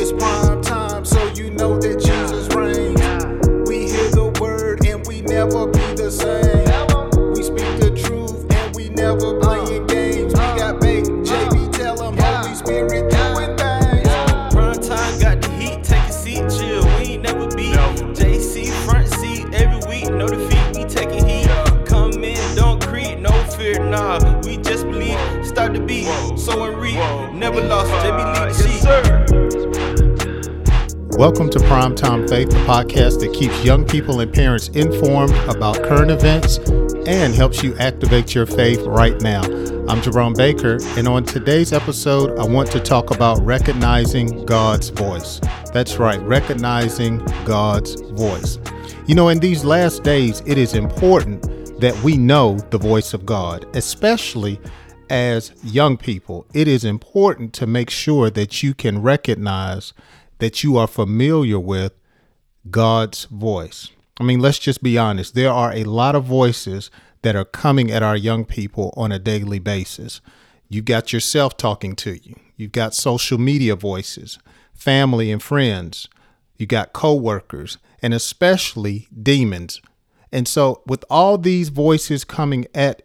It's prime time, so you know that Jesus reigns. We hear the word and we never be the same. We speak the truth and we never playing games. We got Baker, JB, tell them Holy Spirit doing things. Prime time, got the heat, take a seat, chill, we ain't never beat. JC, front seat, every week, no defeat, we taking heat. Come in, don't creep, no fear, nah, we just believe. Start the beat, so and reap, never lost, JB lead the sheet. Welcome to Primetime Faith, the podcast that keeps young people and parents informed about current events and helps you activate your faith right now. I'm Jerome Baker, and on today's episode, I want to talk about recognizing God's voice. That's right, recognizing God's voice. You know, in these last days, it is important that we know the voice of God, especially as young people. It is important to make sure that you can recognize that you are familiar with God's voice. I mean, let's just be honest. There are a lot of voices that are coming at our young people on a daily basis. You've got yourself talking to you. You've got social media voices, family and friends. You got coworkers, and especially demons. And so with all these voices coming at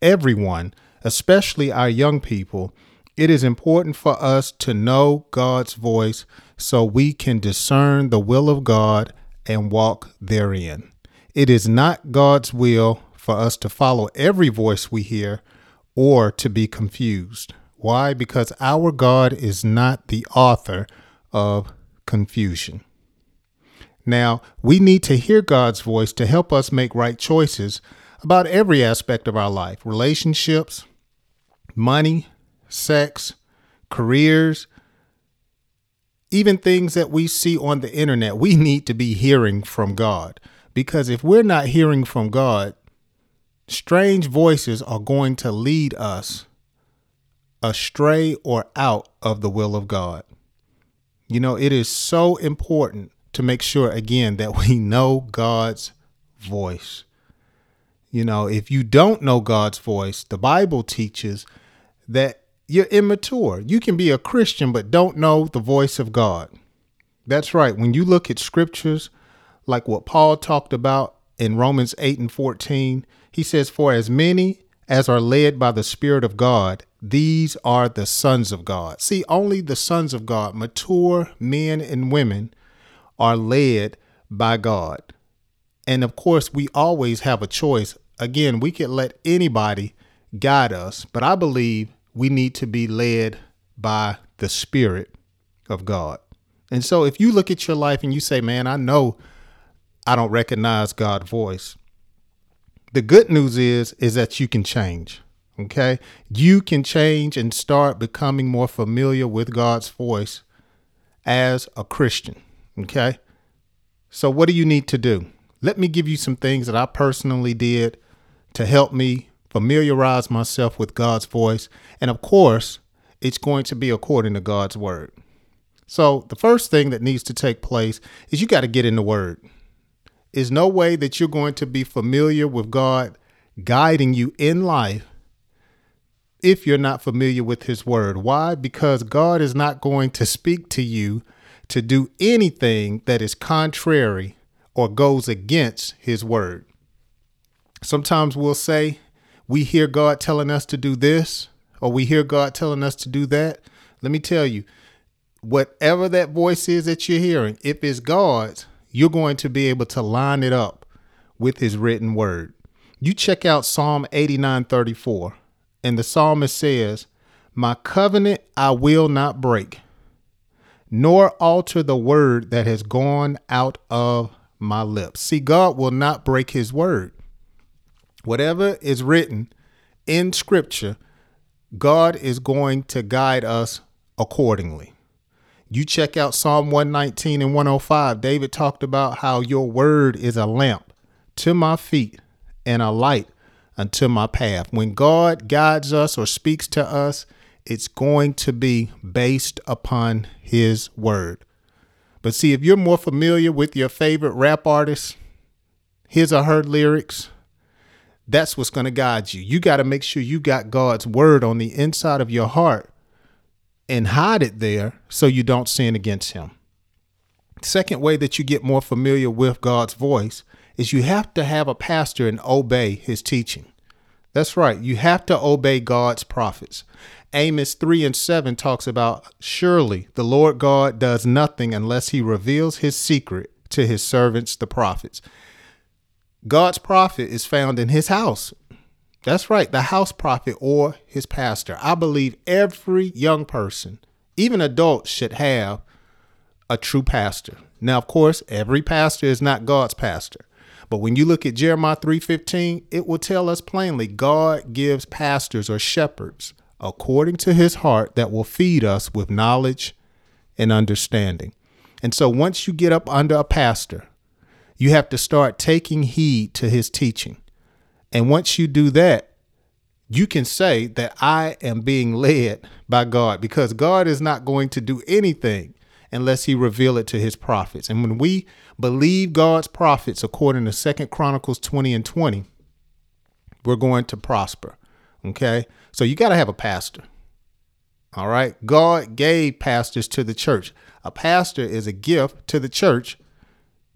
everyone, especially our young people, it is important for us to know God's voice so we can discern the will of God and walk therein. It is not God's will for us to follow every voice we hear or to be confused. Why? Because our God is not the author of confusion. Now, we need to hear God's voice to help us make right choices about every aspect of our life: relationships, money, sex, careers, even things that we see on the internet. We need to be hearing from God, because if we're not hearing from God, strange voices are going to lead us astray or out of the will of God. You know, it is so important to make sure, again, that we know God's voice. You know, if you don't know God's voice, the Bible teaches that you're immature. You can be a Christian, but don't know the voice of God. That's right. When you look at scriptures like what Paul talked about in Romans 8:14, he says, "For as many as are led by the Spirit of God, these are the sons of God." See, only the sons of God, mature men and women, are led by God. And of course, we always have a choice. Again, we could let anybody guide us, but I believe we need to be led by the Spirit of God. And so if you look at your life and you say, man, I know I don't recognize God's voice, the good news is that you can change. Okay, you can change and start becoming more familiar with God's voice as a Christian. Okay, so what do you need to do? Let me give you some things that I personally did to help me familiarize myself with God's voice. And of course, it's going to be according to God's word. So the first thing that needs to take place is you got to get in the word. There's no way that you're going to be familiar with God guiding you in life if you're not familiar with his word. Why? Because God is not going to speak to you to do anything that is contrary or goes against his word. Sometimes we'll say we hear God telling us to do this, or we hear God telling us to do that. Let me tell you, whatever that voice is that you're hearing, if it's God's, you're going to be able to line it up with his written word. You check out Psalm 89:34, and the psalmist says, "My covenant I will not break, nor alter the word that has gone out of my lips." See, God will not break his word. Whatever is written in scripture, God is going to guide us accordingly. You check out Psalm 119 and 105. David talked about how your word is a lamp to my feet and a light unto my path. When God guides us or speaks to us, it's going to be based upon his word. But see, if you're more familiar with your favorite rap artist, his or her lyrics, that's what's going to guide you. You got to make sure you got God's word on the inside of your heart and hide it there so you don't sin against him. Second way that you get more familiar with God's voice is you have to have a pastor and obey his teaching. That's right. You have to obey God's prophets. Amos 3:7 talks about, surely the Lord God does nothing unless he reveals his secret to his servants, the prophets. God's prophet is found in his house. That's right. The house prophet or his pastor. I believe every young person, even adults, should have a true pastor. Now, of course, every pastor is not God's pastor. But when you look at Jeremiah 3:15, it will tell us plainly, God gives pastors or shepherds according to his heart that will feed us with knowledge and understanding. And so once you get up under a pastor, you have to start taking heed to his teaching. And once you do that, you can say that I am being led by God, because God is not going to do anything unless he reveal it to his prophets. And when we believe God's prophets, according to Second Chronicles 20:20, we're going to prosper. OK, so you got to have a pastor. All right. God gave pastors to the church. A pastor is a gift to the church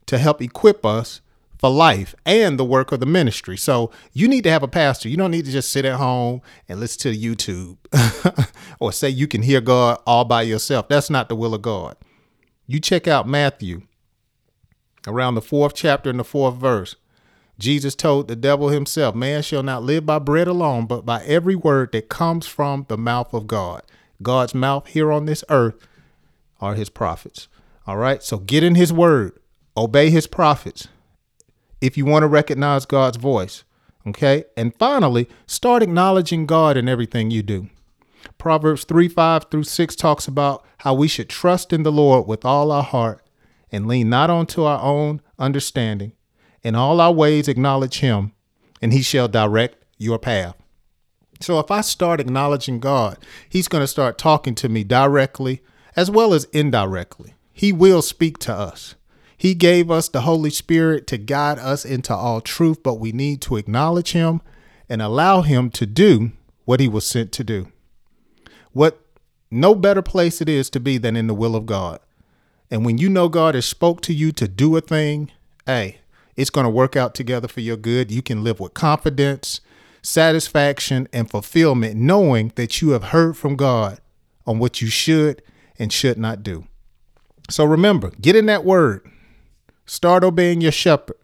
to help equip us for life and the work of the ministry. So you need to have a pastor. You don't need to just sit at home and listen to YouTube or say you can hear God all by yourself. That's not the will of God. You check out Matthew around the 4th chapter and the 4th verse. Jesus told the devil himself, man shall not live by bread alone, but by every word that comes from the mouth of God. God's mouth here on this earth are his prophets. All right. So get in his word, obey his prophets, if you want to recognize God's voice. OK, and finally, start acknowledging God in everything you do. Proverbs 3:5-6 talks about how we should trust in the Lord with all our heart and lean not onto our own understanding. In all our ways, acknowledge him and he shall direct your path. So if I start acknowledging God, he's going to start talking to me directly as well as indirectly. He will speak to us. He gave us the Holy Spirit to guide us into all truth, but we need to acknowledge him and allow him to do what he was sent to do. What no better place it is to be than in the will of God. And when you know God has spoke to you to do a thing, hey, it's going to work out together for your good. You can live with confidence, satisfaction, and fulfillment, knowing that you have heard from God on what you should and should not do. So remember, get in that word. Start obeying your shepherd,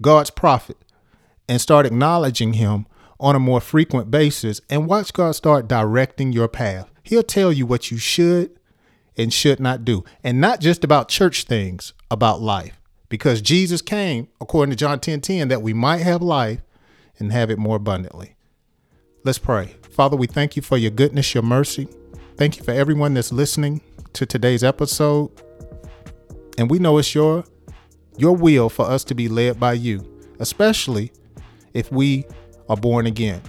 God's prophet, and start acknowledging him on a more frequent basis, and watch God start directing your path. He'll tell you what you should and should not do, and not just about church things, about life, because Jesus came, according to John 10:10, that we might have life and have it more abundantly. Let's pray. Father, we thank you for your goodness, your mercy. Thank you for everyone that's listening to today's episode. And we know it's your will for us to be led by you, especially if we are born again.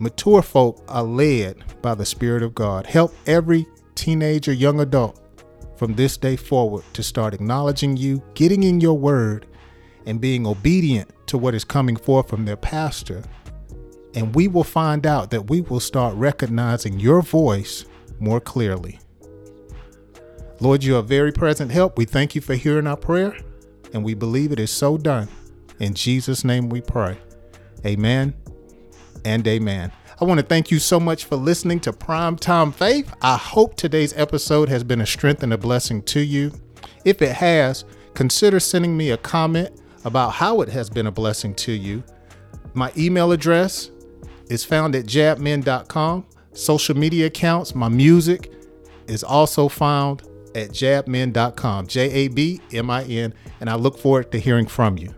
Mature folk are led by the Spirit of God. Help every teenager, young adult from this day forward to start acknowledging you, getting in your word, and being obedient to what is coming forth from their pastor. And we will find out that we will start recognizing your voice more clearly. Lord, you are very present help. We thank you for hearing our prayer, and we believe it is so done. In Jesus' name we pray. Amen and amen. I want to thank you so much for listening to Primetime Faith. I hope today's episode has been a strength and a blessing to you. If it has, consider sending me a comment about how it has been a blessing to you. My email address is found at jabmin.com. Social media accounts, my music is also found at jabmin.com, Jabmin, and I look forward to hearing from you.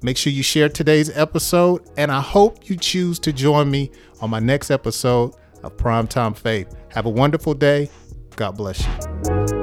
Make sure you share today's episode, and I hope you choose to join me on my next episode of Primetime Faith. Have a wonderful day. God bless you.